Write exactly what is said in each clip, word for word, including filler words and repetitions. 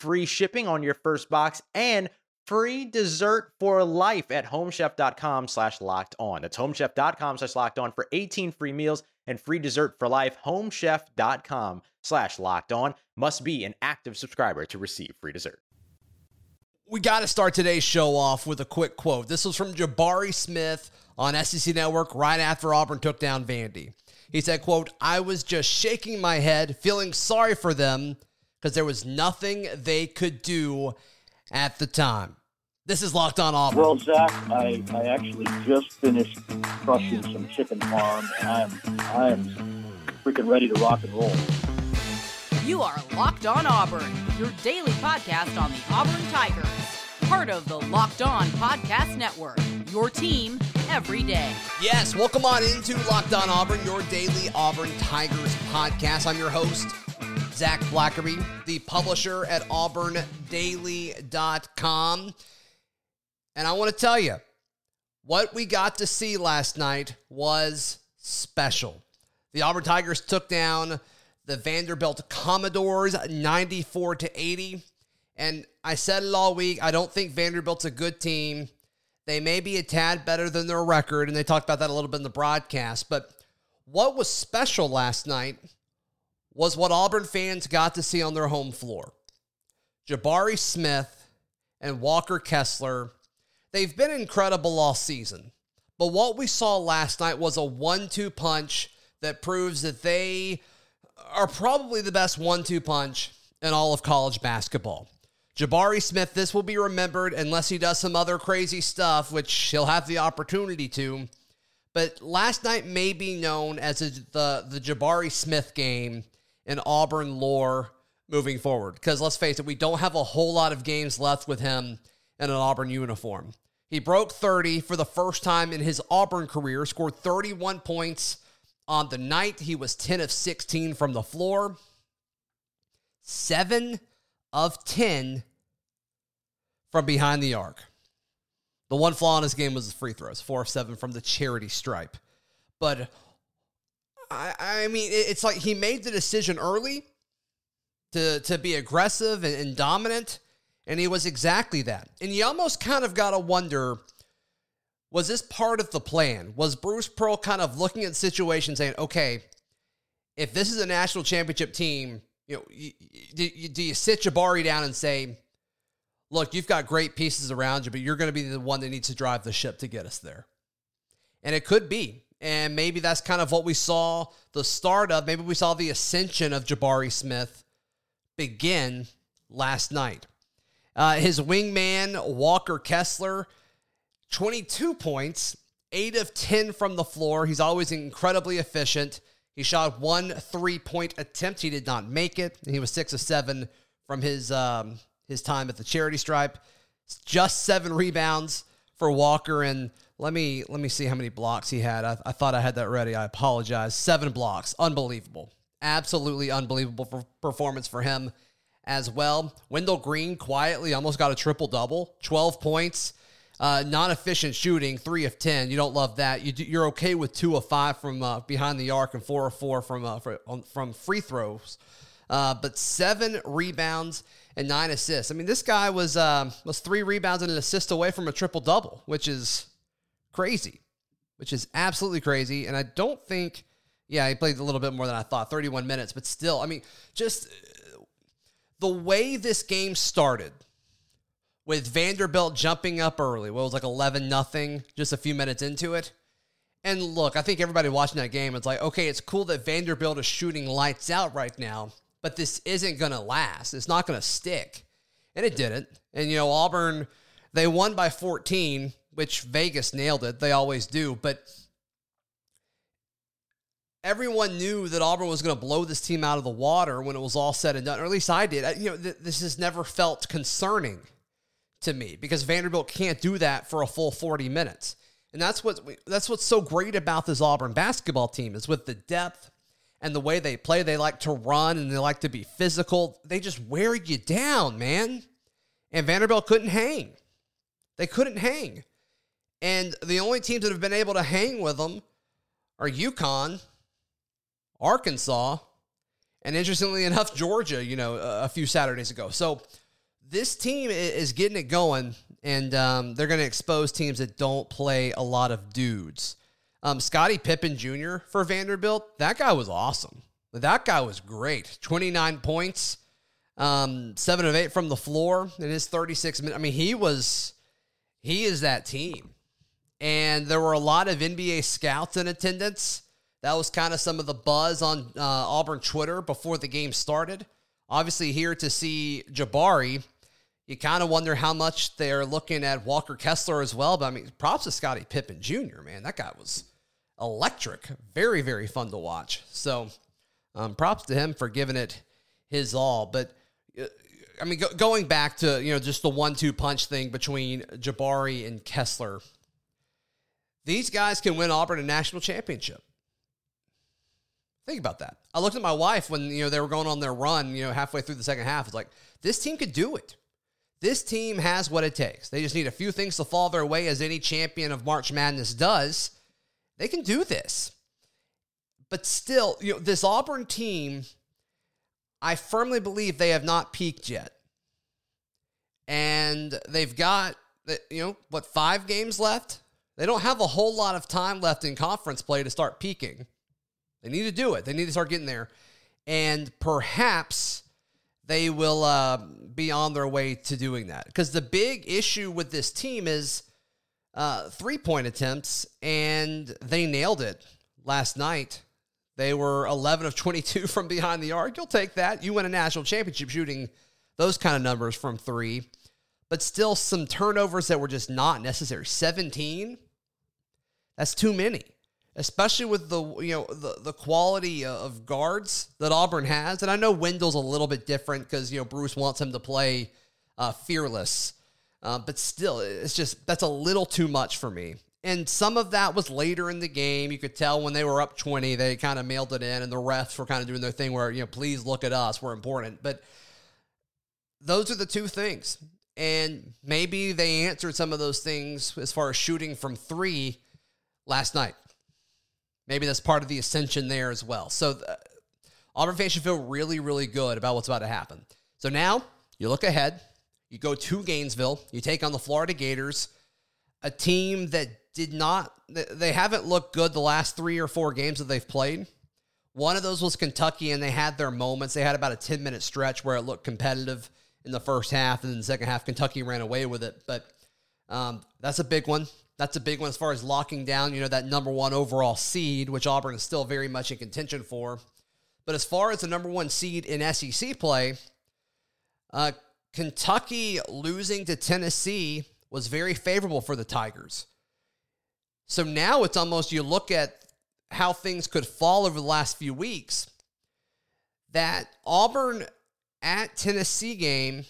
free shipping on your first box, and free dessert for life at homechef.com slash locked on. That's homechef.com slash locked on for eighteen free meals and free dessert for life. Homechef.com slash locked on. Must be an active subscriber to receive free dessert. We got to start today's show off with a quick quote. This was from Jabari Smith on S E C Network right after Auburn took down Vandy. He said, quote, "I was just shaking my head, feeling sorry for them because there was nothing they could do at the time." This is Locked On Auburn. Well, Zach, I, I actually just finished crushing some chicken parm, and I am, I am freaking ready to rock and roll. You are Locked On Auburn, your daily podcast on the Auburn Tigers. Part of the Locked On Podcast Network, your team every day. Yes, welcome on into Locked On Auburn, your daily Auburn Tigers podcast. I'm your host, Zach Blackerby, the publisher at auburn daily dot com. And I want to tell you, what we got to see last night was special. The Auburn Tigers took down the Vanderbilt Commodores ninety-four to eighty. And I said it all week, I don't think Vanderbilt's a good team. They may be a tad better than their record, and they talked about that a little bit in the broadcast. But what was special last night was what Auburn fans got to see on their home floor. Jabari Smith and Walker Kessler, they've been incredible all season. But what we saw last night was a one-two punch that proves that they are probably the best one-two punch in all of college basketball. Jabari Smith, this will be remembered unless he does some other crazy stuff, which he'll have the opportunity to. But last night may be known as a, the, the Jabari Smith game in Auburn lore moving forward. Because let's face it, we don't have a whole lot of games left with him in an Auburn uniform. He broke thirty for the first time in his Auburn career, scored thirty-one points on the night. He was ten of sixteen from the floor, seven of ten from behind the arc. The one flaw in his game was the free throws, four of seven from the charity stripe. But I mean, it's like he made the decision early to, to be aggressive and, and dominant, and he was exactly that. And you almost kind of got to wonder, was this part of the plan? Was Bruce Pearl kind of looking at situations saying, okay, if this is a national championship team, you know, you, you, do you sit Jabari down and say, look, you've got great pieces around you, but you're going to be the one that needs to drive the ship to get us there? And it could be. And maybe that's kind of what we saw the start of. Maybe we saw the ascension of Jabari Smith begin last night. Uh, his wingman, Walker Kessler, twenty-two points, eight of ten from the floor. He's always incredibly efficient. He shot one three-point attempt. He did not make it. And he was six of seven from his um, his time at the charity stripe. Just seven rebounds for Walker, and Let me let me see how many blocks he had. I, I thought I had that ready. I apologize. Seven blocks. Unbelievable. Absolutely unbelievable for performance for him as well. Wendell Green quietly almost got a triple-double. twelve points. Uh, non-efficient shooting, three of ten. You don't love that. You do, you're okay with two of five from uh, behind the arc and four of four from, uh, for, on, from free throws. Uh, but seven rebounds and nine assists. I mean, this guy was uh, was three rebounds and an assist away from a triple-double, which is crazy, which is absolutely crazy. And I don't think, yeah, he played a little bit more than I thought, thirty-one minutes, but still, I mean, just the way this game started with Vanderbilt jumping up early, what was like eleven nothing, just a few minutes into it, And look, I think everybody watching that game, it's like, okay, it's cool that Vanderbilt is shooting lights out right now, but this isn't going to last. It's not going to stick. And it didn't. And, you know, Auburn, they won by fourteen, which Vegas nailed it. They always do. But everyone knew that Auburn was going to blow this team out of the water when it was all said and done, or at least I did. I, you know, th- this has never felt concerning to me because Vanderbilt can't do that for a full forty minutes. And that's what that's what's so great about this Auburn basketball team is with the depth and the way they play. They like to run and they like to be physical. They just wear you down, man. And Vanderbilt couldn't hang. They couldn't hang. And the only teams that have been able to hang with them are UConn, Arkansas, and interestingly enough, Georgia, you know, a few Saturdays ago. So this team is getting it going, and um, they're going to expose teams that don't play a lot of dudes. Um, Scotty Pippen Junior for Vanderbilt, that guy was awesome. That guy was great. twenty-nine points, um, seven of eight from the floor in his thirty-six minutes. I mean, he was, he is that team. And there were a lot of N B A scouts in attendance. That was kind of some of the buzz on uh, Auburn Twitter before the game started. Obviously here to see Jabari, you kind of wonder how much they're looking at Walker Kessler as well. But, I mean, props to Scottie Pippen Junior, man. That guy was electric. Very, very fun to watch. So um, props to him for giving it his all. But, uh, I mean, go- going back to, you know, just the one two punch thing between Jabari and Kessler, these guys can win Auburn a national championship. Think about that. I looked at my wife when, you know, they were going on their run, you know, halfway through the second half. It's like, this team could do it. This team has what it takes. They just need a few things to fall their way, as any champion of March Madness does. They can do this. But still, you know, this Auburn team, I firmly believe they have not peaked yet. And they've got, you know, what, five games left? They don't have a whole lot of time left in conference play to start peaking. They need to do it. They need to start getting there. And perhaps they will uh, be on their way to doing that. Because the big issue with this team is uh, three-point attempts, and they nailed it last night. They were eleven of twenty-two from behind the arc. You'll take that. You win a national championship shooting those kind of numbers from three. But still some turnovers that were just not necessary. seventeen? That's too many. Especially with the you know the, the quality of guards that Auburn has. And I know Wendell's a little bit different because, you know, Bruce wants him to play uh, fearless. Uh, but still, it's just, that's a little too much for me. And some of that was later in the game. You could tell when they were up twenty, they kind of mailed it in, and the refs were kind of doing their thing where, you know, please look at us, we're important. But those are the two things. And maybe they answered some of those things as far as shooting from three last night. Maybe that's part of the ascension there as well. So the, Auburn fans should feel really, really good about what's about to happen. So now you look ahead. You go to Gainesville. You take on the Florida Gators, a team that did not, they haven't looked good the last three or four games that they've played. One of those was Kentucky, and they had their moments. They had about a ten-minute stretch where it looked competitive in the first half, and in the second half, Kentucky ran away with it. But um, that's a big one. That's a big one as far as locking down, you know, that number one overall seed, which Auburn is still very much in contention for. But as far as the number one seed in S E C play, uh, Kentucky losing to Tennessee was very favorable for the Tigers. So now it's almost, you look at how things could fall over the last few weeks, that Auburn at Tennessee game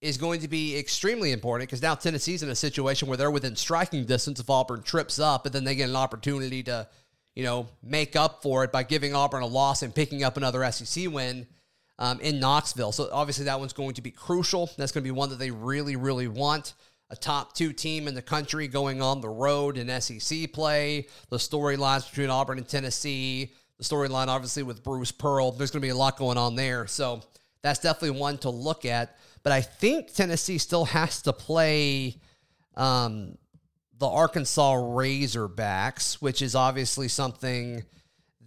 is going to be extremely important, because now Tennessee's in a situation where they're within striking distance if Auburn trips up, and then they get an opportunity to, you know, make up for it by giving Auburn a loss and picking up another S E C win um, in Knoxville. So obviously that one's going to be crucial. That's going to be one that they really, really want. A top two team in the country going on the road in S E C play, the storylines between Auburn and Tennessee, the storyline obviously with Bruce Pearl. There's going to be a lot going on there. So that's definitely one to look at. But I think Tennessee still has to play um, the Arkansas Razorbacks, which is obviously something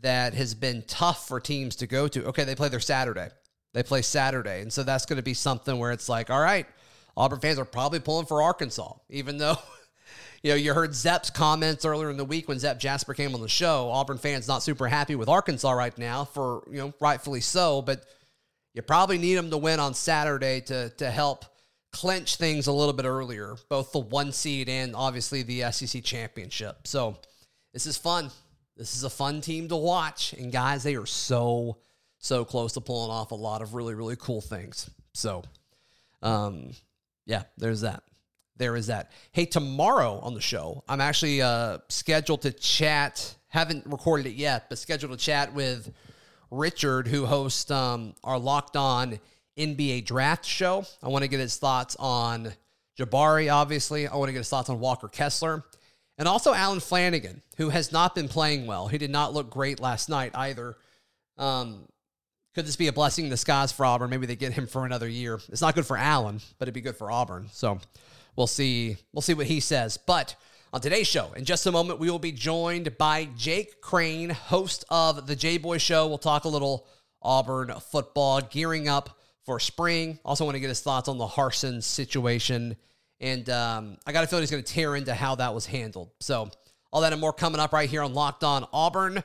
that has been tough for teams to go to. Okay, they play their Saturday. They play Saturday. And so that's going to be something where it's like, all right, Auburn fans are probably pulling for Arkansas, even though You know, you heard Zepp's comments earlier in the week when Zepp Jasper came on the show. Auburn fans not super happy with Arkansas right now, for, you know, rightfully so, but you probably need them to win on Saturday to to help clinch things a little bit earlier, both the one seed and obviously the S E C championship. So this is fun. This is a fun team to watch. And guys, they are so, so close to pulling off a lot of really, really cool things. So, um, yeah, there's that. There is that. Hey, tomorrow on the show, I'm actually uh, scheduled to chat. Haven't recorded it yet, but scheduled to chat with Richard, who hosts um, our Locked On N B A Draft show. I want to get his thoughts on Jabari, obviously. I want to get his thoughts on Walker Kessler. And also Alan Flanagan, who has not been playing well. He did not look great last night either. Um, could this be a blessing in disguise for Auburn? Maybe they get him for another year. It's not good for Alan, but it'd be good for Auburn. So we'll see. We'll see what he says. But on today's show, in just a moment, we will be joined by Jake Crane, host of the J-Boy Show. We'll talk a little Auburn football, gearing up for spring. Also want to get his thoughts on the Harsin situation. And um, I got a feeling he's going to tear into how that was handled. So all that and more coming up right here on Locked On Auburn.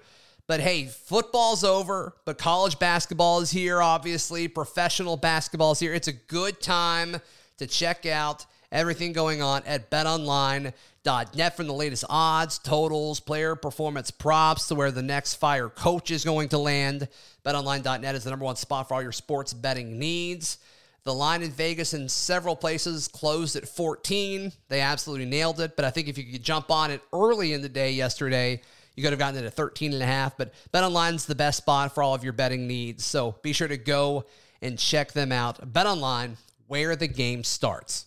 But hey, football's over, but college basketball is here, obviously. Professional basketball is here. It's a good time to check out everything going on at bet online dot net from the latest odds, totals, player performance props to where the next fire coach is going to land. bet online dot net is the number one spot for all your sports betting needs. The line in Vegas in several places closed at fourteen. They absolutely nailed it, but I think if you could jump on it early in the day yesterday, you could have gotten it at thirteen and a half, but BetOnline's the best spot for all of your betting needs, so be sure to go and check them out. BetOnline, where the game starts.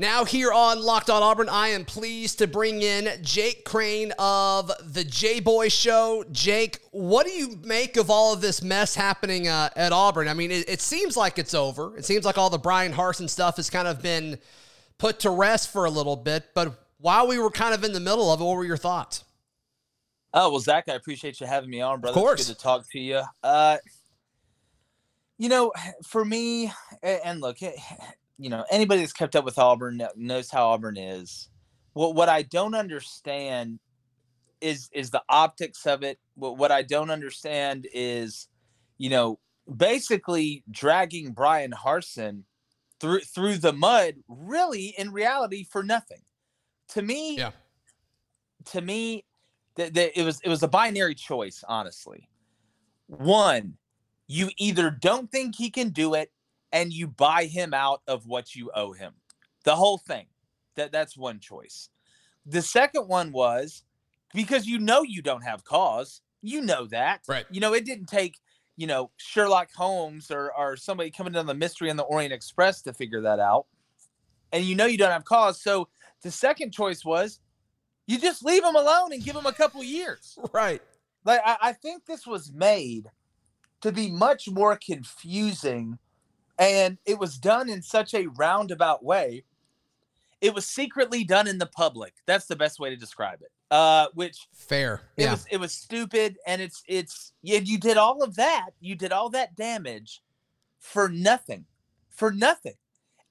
Now here on Locked On Auburn, I am pleased to bring in Jake Crane of the J-Boy Show. Jake, what do you make of all of this mess happening uh, at Auburn? I mean, it, it seems like it's over. It seems like all the Brian Harsin stuff has kind of been put to rest for a little bit. But while we were kind of in the middle of it, what were your thoughts? Oh, well, Zach, I appreciate you having me on, brother. Of course. It's good to talk to you. Uh, you know, for me, and look, it, you know, anybody that's kept up with Auburn knows how Auburn is. What what I don't understand is is the optics of it. What what I don't understand is, you know, basically dragging Brian Harsin through through the mud, really in reality for nothing. To me, yeah. to me, th- th- it was it was a binary choice, honestly. One, you either don't think he can do it, and you buy him out of what you owe him. The whole thing. That That's one choice. The second one was, because you know you don't have cause. You know that. Right. You know, it didn't take, you know, Sherlock Holmes or, or somebody coming down the Mystery on the Orient Express to figure that out. And you know you don't have cause. So the second choice was, you just leave him alone and give him a couple years. Right. Like I, I think this was made to be much more confusing. And it was done in such a roundabout way. It was secretly done in the public. That's the best way to describe it. Uh, which fair. It yeah. was it was stupid, and it's it's yeah, you did all of that. You did all that damage for nothing. For nothing.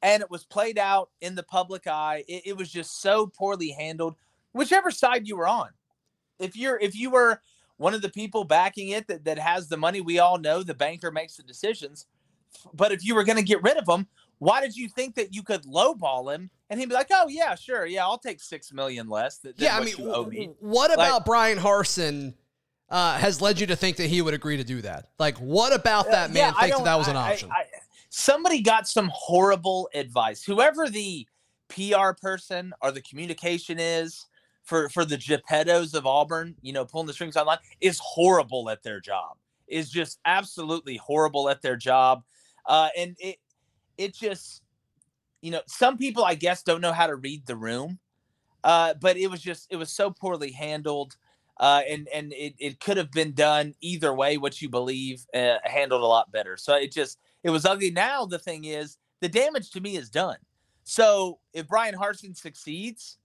And it was played out in the public eye. It, it was just so poorly handled, whichever side you were on. If you're if you were one of the people backing it that, that has the money, we all know the banker makes the decisions. But if you were going to get rid of him, why did you think that you could lowball him? And he'd be like, "Oh yeah, sure, yeah, I'll take six million less." Than yeah, what I mean, you owe me. What like, about Brian Harsin uh, has led you to think that he would agree to do that? Like, what about that uh, man yeah, thinks that, that was an I, option? I, I, somebody got some horrible advice. Whoever the P R person or the communication is for for the Geppettos of Auburn, you know, pulling the strings online, is horrible at their job. Is just absolutely horrible at their job. Uh, and it, it just, you know, some people, I guess, don't know how to read the room. Uh, but it was just, it was so poorly handled. Uh, and and it, it could have been done either way, what you believe, uh, handled a lot better. So it just, it was ugly. Now the thing is, the damage to me is done. So if Brian Harsin succeeds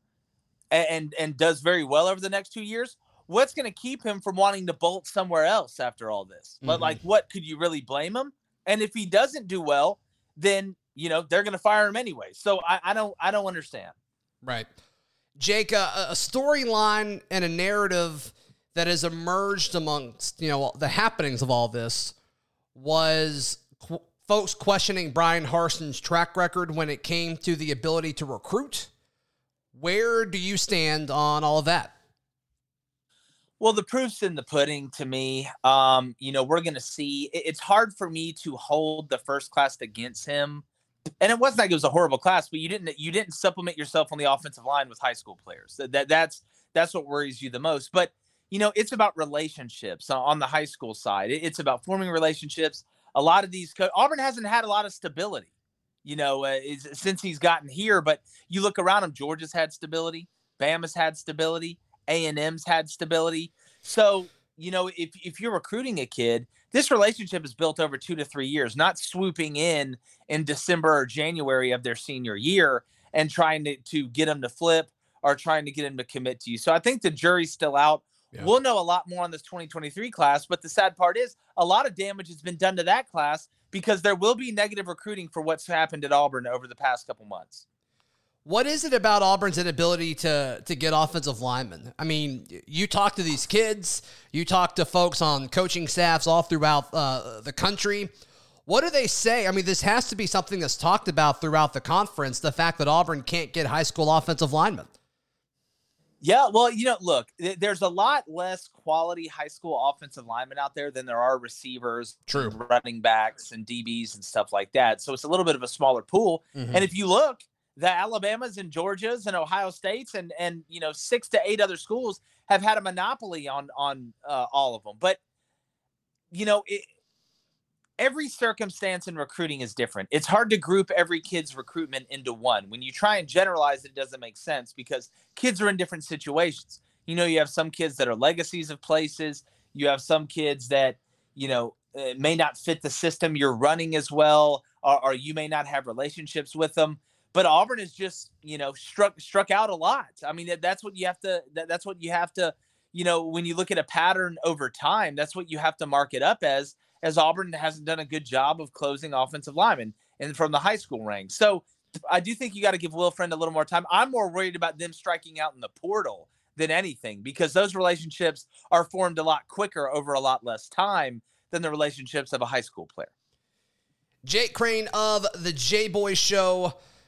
and, and, and does very well over the next two years, what's going to keep him from wanting to bolt somewhere else after all this? Mm-hmm. But like, what could you really blame him? And if he doesn't do well, then, you know, they're going to fire him anyway. So I, I don't, I don't understand. Right. Jake, uh, a storyline and a narrative that has emerged amongst, you know, the happenings of all this was qu- folks questioning Brian Harsin's track record when it came to the ability to recruit. Where do you stand on all of that? Well, the proof's in the pudding to me. Um, you know, we're going to see. It's hard for me to hold the first class against him. And it wasn't like it was a horrible class, but you didn't you didn't supplement yourself on the offensive line with high school players. That, that that's that's what worries you the most. But you know, it's about relationships on the high school side. It's about forming relationships. A lot of these co- Auburn hasn't had a lot of stability, you know, uh, is, since he's gotten here. But you look around him, Georgia's had stability, Bama's had stability, A and M's had stability. So you know, if if you're recruiting a kid, this relationship is built over two to three years, not swooping in in December or January of their senior year and trying to, to get them to flip or trying to get them to commit to you. So I think the jury's still out. Yeah. We'll know a lot more on this twenty twenty-three class, but the sad part is a lot of damage has been done to that class because there will be negative recruiting for what's happened at Auburn over the past couple months. What is it about Auburn's inability to to get offensive linemen? I mean, you talk to these kids, you talk to folks on coaching staffs all throughout uh, the country. What do they say? I mean, this has to be something that's talked about throughout the conference, the fact that Auburn can't get high school offensive linemen. Yeah, well, you know, look, th- there's a lot less quality high school offensive linemen out there than there are receivers, True. running backs, and D Bs and stuff like that. So it's a little bit of a smaller pool. Mm-hmm. And if you look, the Alabamas and Georgias and Ohio States and, and, you know, six to eight other schools have had a monopoly on, on uh, all of them. But, you know, it, every circumstance in recruiting is different. It's hard to group every kid's recruitment into one. When you try and generalize, it doesn't make sense because kids are in different situations. You know, you have some kids that are legacies of places. You have some kids that, you know, uh, may not fit the system you're running as well, or, or you may not have relationships with them. But Auburn is just, you know, struck struck out a lot. I mean, that's what you have to, that's what you have to, you know, when you look at a pattern over time, that's what you have to mark it up as, as Auburn hasn't done a good job of closing offensive linemen and from the high school ranks. So I do think you got to give Will Friend a little more time. I'm more worried about them striking out in the portal than anything because those relationships are formed a lot quicker over a lot less time than the relationships of a high school player. Jake Crane of the J-Boy Show,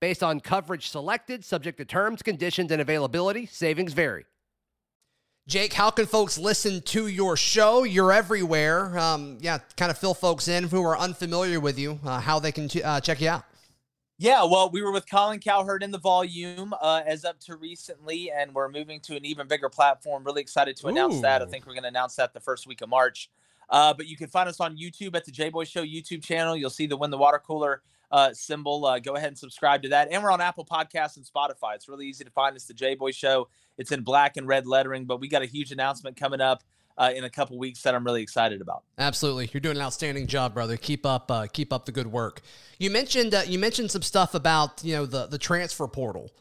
Based on coverage selected, subject to terms, conditions, and availability, savings vary. Jake, how can folks listen to your show? You're everywhere. Um, yeah, kind of fill folks in who are unfamiliar with you, uh, how they can t- uh, check you out. Yeah, well, we were with Colin Cowherd in The Volume uh, as up to recently, and we're moving to an even bigger platform. Really excited to announce Ooh. that. I think we're going to announce that the first week of March. Uh, but you can find us on YouTube at the J-Boy Show YouTube channel. You'll see the Win the Water Cooler Uh, symbol. Uh, go ahead and subscribe to that. And we're on Apple Podcasts and Spotify. It's really easy to find. It's the J-Boy Show. It's in black and red lettering, but we got a huge announcement coming up uh, in a couple weeks that I'm really excited about. Absolutely. You're doing an outstanding job, brother. Keep up, uh, keep up the good work. You mentioned, uh, you mentioned some stuff about, you know, the, the transfer portal.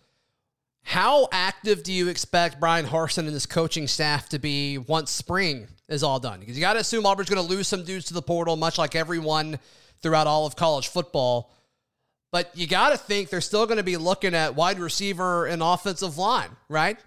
How active do you expect Brian Harsin and his coaching staff to be once spring is all done? Because you got to assume Auburn's going to lose some dudes to the portal, much like everyone throughout all of college football. But you got to think they're still going to be looking at wide receiver and offensive line, right?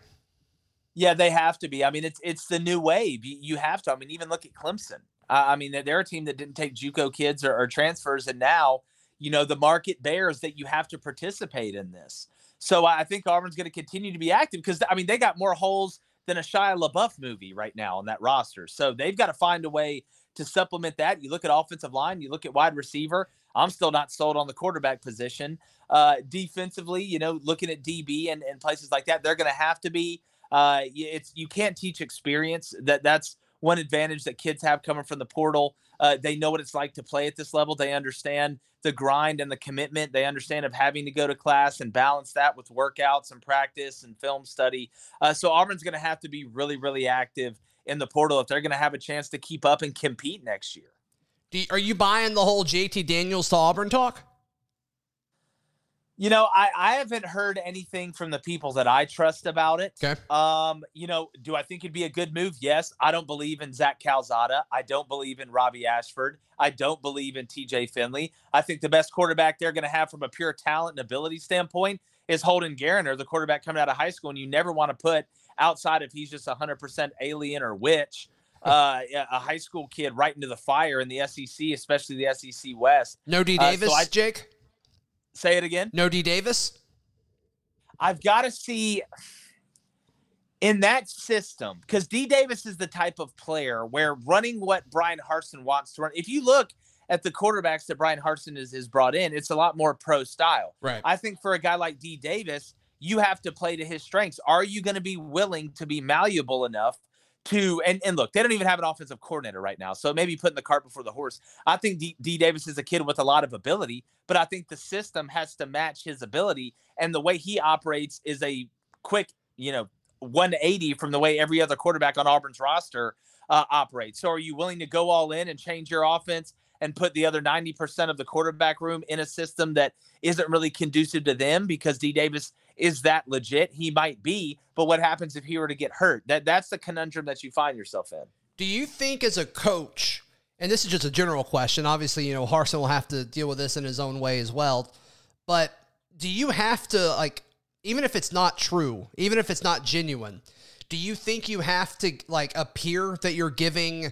Yeah, they have to be. I mean, it's it's the new wave. You have to. I mean, even look at Clemson. Uh, I mean, they're a team that didn't take JUCO kids or, or transfers, and now, you know, the market bears that you have to participate in this. So I think Auburn's going to continue to be active because, I mean, they got more holes than a Shia LaBeouf movie right now on that roster. So they've got to find a way to supplement that. You look at offensive line, you look at wide receiver. I'm still not sold on the quarterback position. Uh, defensively, you know, looking at D B and, and places like that, they're going to have to be. Uh, it's you can't teach experience. That that's one advantage that kids have coming from the portal. Uh, they know what it's like to play at this level. They understand the grind and the commitment. They understand of having to go to class and balance that with workouts and practice and film study. Uh, so Auburn's going to have to be really, really active in the portal if they're going to have a chance to keep up and compete next year. Do you, are you buying the whole J T Daniels to Auburn talk? You know, I, I haven't heard anything from the people that I trust about it. Okay. Um, you know, do I think it'd be a good move? Yes. I don't believe in Zach Calzada. I don't believe in Robbie Ashford. I don't believe in T J Finley. I think the best quarterback they're going to have from a pure talent and ability standpoint is Holden Garner, the quarterback coming out of high school, and you never want to put outside if he's just one hundred percent alien or witch. Uh, a high school kid right into the fire in the S E C, especially the S E C West. No D. Davis, uh, so I, Jake? Say it again. No D. Davis? I've got to see in that system, because D. Davis is the type of player where running what Brian Harsin wants to run. If you look at the quarterbacks that Brian Harsin is, is brought in, it's a lot more pro style. Right. I think for a guy like D. Davis, you have to play to his strengths. Are you going to be willing to be malleable enough to, and, and look, they don't even have an offensive coordinator right now, so maybe putting the cart before the horse. I think D, D. Davis is a kid with a lot of ability, but I think the system has to match his ability, and the way he operates is a quick, you know, one eighty from the way every other quarterback on Auburn's roster uh, operates. So are you willing to go all in and change your offense and put the other ninety percent of the quarterback room in a system that isn't really conducive to them because D. Davis is that legit? He might be, but what happens if he were to get hurt? That That's the conundrum that you find yourself in. Do you think as a coach, and this is just a general question, obviously, you know, Harsin will have to deal with this in his own way as well, but do you have to, like, even if it's not true, even if it's not genuine, do you think you have to, like, appear that you're giving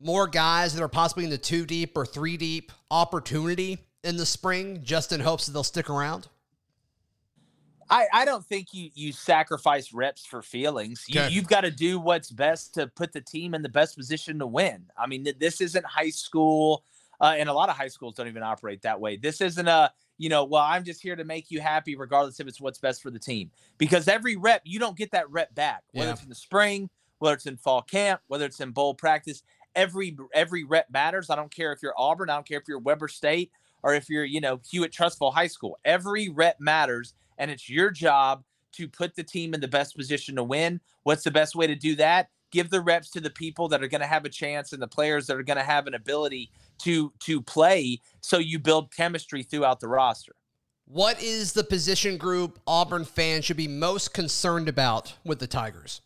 more guys that are possibly in the two deep or three deep opportunity in the spring just in hopes that they'll stick around? I, I don't think you you sacrifice reps for feelings. You, okay. You've got to do what's best to put the team in the best position to win. I mean, this isn't high school, uh, and a lot of high schools don't even operate that way. This isn't a, you know, well, I'm just here to make you happy regardless if it's what's best for the team. Because every rep, you don't get that rep back, whether yeah. it's in the spring, whether it's in fall camp, whether it's in bowl practice. Every every rep matters. I don't care if you're Auburn. I don't care if you're Weber State or if you're, you know, Hewitt Trustville High School. Every rep matters. And it's your job to put the team in the best position to win. What's the best way to do that? Give the reps to the people that are going to have a chance and the players that are going to have an ability to to play, so you build chemistry throughout the roster. What is the position group Auburn fans should be most concerned about with the Tigers?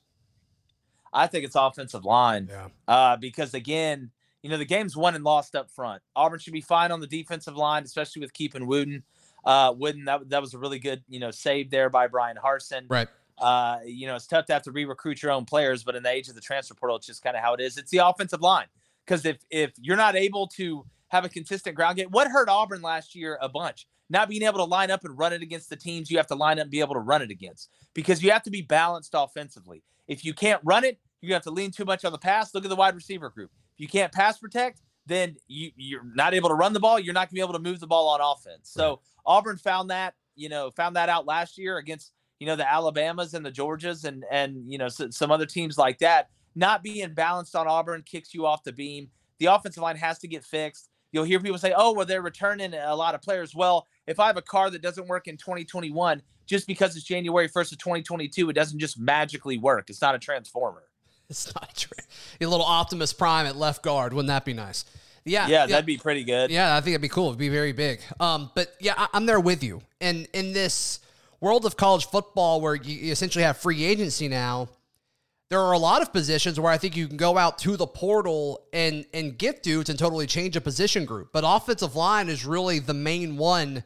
I think it's offensive line. Yeah. Uh, because, again, you know, the game's won and lost up front. Auburn should be fine on the defensive line, especially with keeping Wooden. Uh, Wooden, that, that was a really good, you know, save there by Brian Harsin. Right. Uh, you know, it's tough to have to re-recruit your own players, but in the age of the transfer portal, it's just kind of how it is. It's the offensive line. Because if, if you're not able to have a consistent ground game, what hurt Auburn last year a bunch? Not being able to line up and run it against the teams you have to line up and be able to run it against. Because you have to be balanced offensively. If you can't run it, you have to lean too much on the pass. Look at the wide receiver group. If you can't pass protect, then you, you're not able to run the ball. You're not going to be able to move the ball on offense. So right. Auburn found that, you know, found that out last year against, you know, the Alabamas and the Georgias and, and you know, so, some other teams like that. Not being balanced on Auburn kicks you off the beam. The offensive line has to get fixed. You'll hear people say, oh, well, they're returning a lot of players. Well, if I have a car that doesn't work in twenty twenty-one, just because it's January first of twenty twenty-two, it doesn't just magically work. It's not a transformer. It's not true. A little Optimus Prime at left guard. Wouldn't that be nice? Yeah, yeah, yeah, that'd be pretty good. Yeah, I think it'd be cool. It'd be very big. Um, but yeah, I, I'm there with you. And in this world of college football where you essentially have free agency now, there are a lot of positions where I think you can go out to the portal and, and get dudes and totally change a position group. But offensive line is really the main one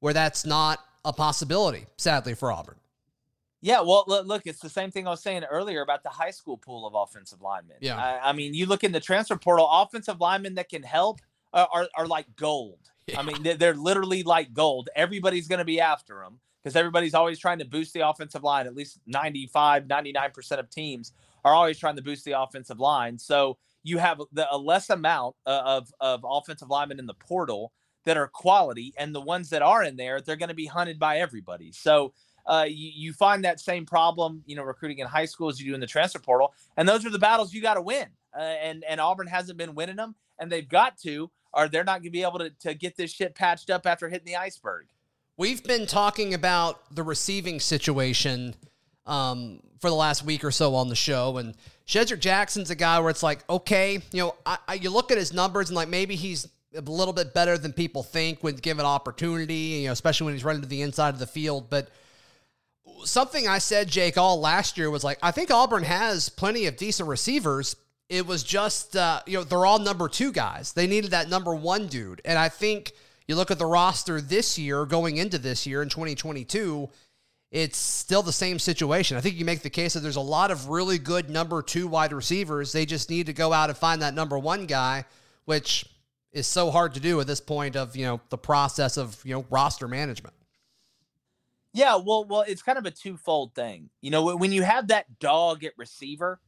where that's not a possibility, sadly, for Auburn. Yeah, well, look, it's the same thing I was saying earlier about the high school pool of offensive linemen. Yeah. I, I mean, you look in the transfer portal, offensive linemen that can help are, are, are like gold. Yeah. I mean, they're literally like gold. Everybody's going to be after them because everybody's always trying to boost the offensive line. At least ninety-five, ninety-nine percent of teams are always trying to boost the offensive line. So you have the, a less amount of, of offensive linemen in the portal that are quality, and the ones that are in there, they're going to be hunted by everybody. So uh, you, you find that same problem, you know, recruiting in high school as you do in the transfer portal. And those are the battles you got to win. Uh, and, and Auburn hasn't been winning them, and they've got to, or they're not going to be able to, to get this shit patched up after hitting the iceberg. We've been talking about the receiving situation um, for the last week or so on the show, and Shedrick Jackson's a guy where it's like, okay, you know, I, I, you look at his numbers and like maybe he's a little bit better than people think when given opportunity, you know, especially when he's running to the inside of the field. But something I said, Jake, all last year was like, I think Auburn has plenty of decent receivers. It was just, uh, you know, they're all number two guys. They needed that number one dude. And I think you look at the roster this year, going into this year in twenty twenty-two, it's still the same situation. I think you make the case that there's a lot of really good number two wide receivers. They just need to go out and find that number one guy, which is so hard to do at this point of, you know, the process of, you know, roster management. Yeah, well, well, it's kind of a twofold thing. You know, when you have that dog at receiver,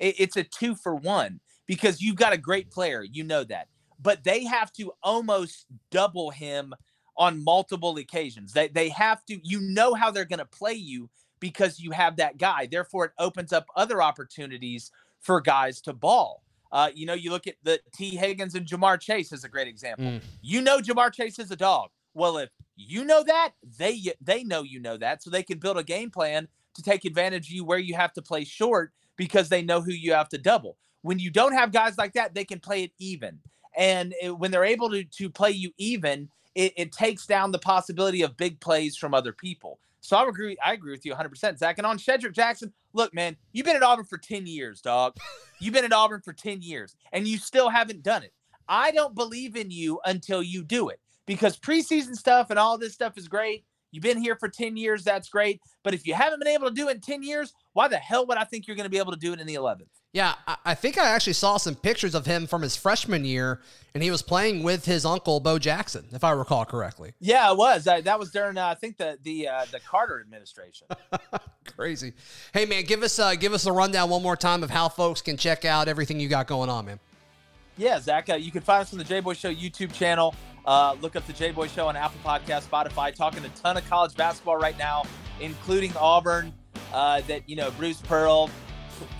it's a two for one because you've got a great player. You know that. But they have to almost double him on multiple occasions. They they have to, you know how they're going to play you because you have that guy. Therefore, it opens up other opportunities for guys to ball. Uh, you know, you look at the T. Higgins and Jamar Chase as a great example. Mm. You know Jamar Chase is a dog. Well, if you know that, they they know you know that. So they can build a game plan to take advantage of you where you have to play short, because they know who you have to double. When you don't have guys like that, they can play it even. And it, when they're able to, to play you even, it, it takes down the possibility of big plays from other people. So I agree I agree with you one hundred percent, Zach. And on Shedrick Jackson, look, man, you've been at Auburn for ten years, dog. You've been at Auburn for ten years, and you still haven't done it. I don't believe in you until you do it, because preseason stuff and all this stuff is great. You've been here for ten years. That's great. But if you haven't been able to do it in ten years, why the hell would I think you're going to be able to do it in the eleventh? Yeah, I think I actually saw some pictures of him from his freshman year, and he was playing with his uncle, Bo Jackson, if I recall correctly. Yeah, it was. I, that was during, uh, I think, the the uh, the Carter administration. Crazy. Hey, man, give us, uh, give us a rundown one more time of how folks can check out everything you got going on, man. Yeah, Zach, uh, you can find us on the J-Boy Show YouTube channel. Uh, look up the J-Boy Show on Apple Podcasts, Spotify. Talking a ton of college basketball right now, including Auburn. Uh, that, you know, Bruce Pearl,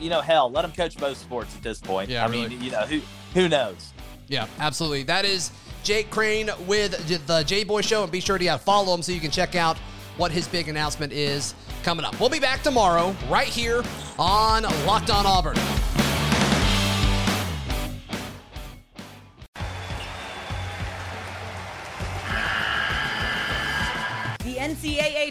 you know, hell, let him coach most sports at this point. Yeah, I really. mean, you know, who who knows? Yeah, absolutely. That is Jake Crane with the J-Boy Show, and be sure to follow him so you can check out what his big announcement is coming up. We'll be back tomorrow right here on Locked On Auburn. N C double A